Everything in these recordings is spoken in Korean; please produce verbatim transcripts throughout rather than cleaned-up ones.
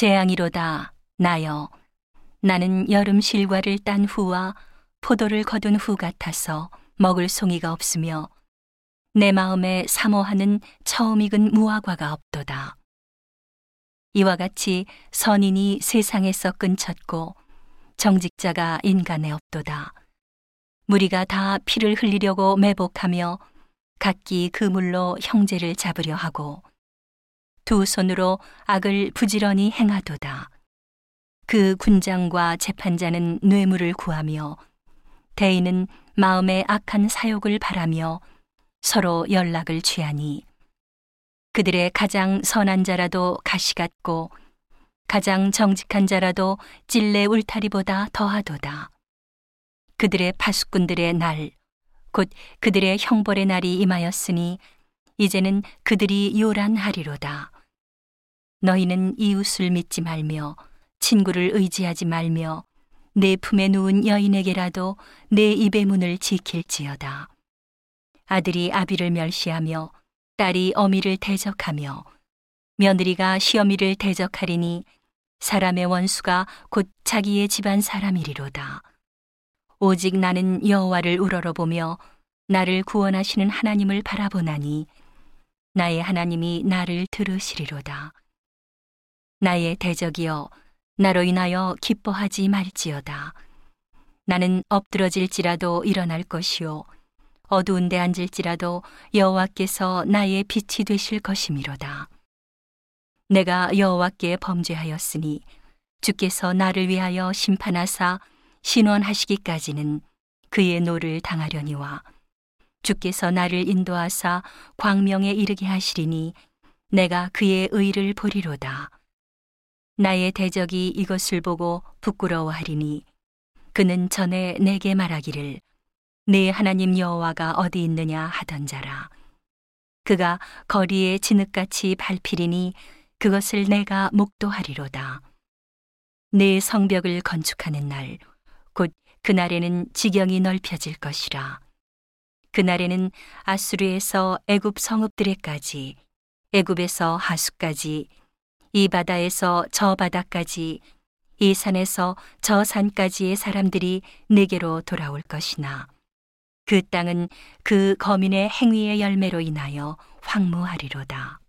재앙이로다, 나여. 나는 여름 실과를 딴 후와 포도를 거둔 후 같아서 먹을 송이가 없으며 내 마음에 사모하는 처음 익은 무화과가 없도다. 이와 같이 선인이 세상에서 끊쳤고 정직자가 인간에 없도다. 무리가 다 피를 흘리려고 매복하며 각기 그 물로 형제를 잡으려 하고 두 손으로 악을 부지런히 행하도다. 그 군장과 재판자는 뇌물을 구하며 대인은 마음의 악한 사욕을 바라며 서로 연락을 취하니 그들의 가장 선한 자라도 가시 같고 가장 정직한 자라도 찔레 울타리보다 더하도다. 그들의 파수꾼들의 날, 곧 그들의 형벌의 날이 임하였으니 이제는 그들이 요란하리로다. 너희는 이웃을 믿지 말며 친구를 의지하지 말며 내 품에 누운 여인에게라도 내 입의 문을 지킬지어다. 아들이 아비를 멸시하며 딸이 어미를 대적하며 며느리가 시어미를 대적하리니 사람의 원수가 곧 자기의 집안 사람이리로다. 오직 나는 여호와를 우러러보며 나를 구원하시는 하나님을 바라보나니 나의 하나님이 나를 들으시리로다. 나의 대적이여, 나로 인하여 기뻐하지 말지어다. 나는 엎드러질지라도 일어날 것이요 어두운 데 앉을지라도 여호와께서 나의 빛이 되실 것이미로다. 내가 여호와께 범죄하였으니 주께서 나를 위하여 심판하사 신원하시기까지는 그의 노를 당하려니와 주께서 나를 인도하사 광명에 이르게 하시리니 내가 그의 의를 보리로다. 나의 대적이 이것을 보고 부끄러워하리니 그는 전에 내게 말하기를 네 하나님 여호와가 어디 있느냐 하던 자라. 그가 거리에 진흙같이 밟히리니 그것을 내가 목도하리로다. 네 성벽을 건축하는 날, 곧 그날에는 지경이 넓혀질 것이라. 그날에는 아수르에서 애굽 성읍들에까지, 애굽에서 하수까지, 이 바다에서 저 바다까지, 이 산에서 저 산까지의 사람들이 내게로 돌아올 것이나 그 땅은 그 거민의 행위의 열매로 인하여 황무하리로다.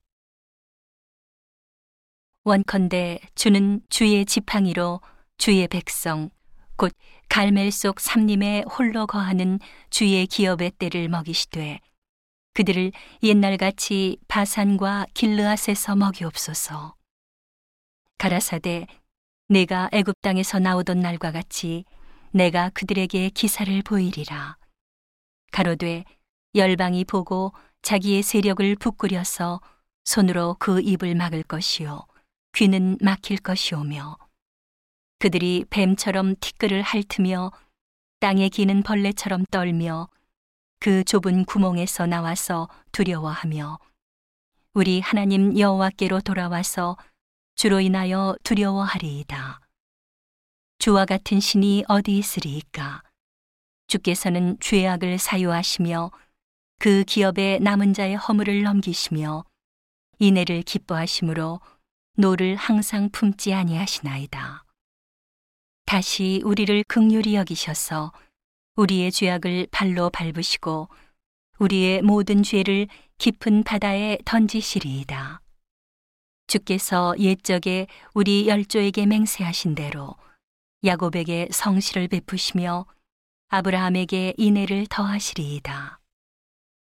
원컨대 주는 주의 지팡이로 주의 백성, 곧 갈멜 속 삼림에 홀로 거하는 주의 기업의 때를 먹이시되 그들을 옛날같이 바산과 길르앗에서 먹이옵소서. 가라사대, 내가 애굽 땅에서 나오던 날과 같이 내가 그들에게 기사를 보이리라. 가로되, 열방이 보고 자기의 세력을 부끄려서 손으로 그 입을 막을 것이요 귀는 막힐 것이오며 그들이 뱀처럼 티끌을 핥으며 땅에 기는 벌레처럼 떨며 그 좁은 구멍에서 나와서 두려워하며 우리 하나님 여호와께로 돌아와서 주로 인하여 두려워하리이다. 주와 같은 신이 어디 있으리이까? 주께서는 죄악을 사유하시며 그 기업의 남은 자의 허물을 넘기시며 이내를 기뻐하심으로 노를 항상 품지 아니하시나이다. 다시 우리를 긍휼히 여기셔서 우리의 죄악을 발로 밟으시고 우리의 모든 죄를 깊은 바다에 던지시리이다. 주께서 옛적에 우리 열조에게 맹세하신 대로 야곱에게 성실을 베푸시며 아브라함에게 인애를 더하시리이다.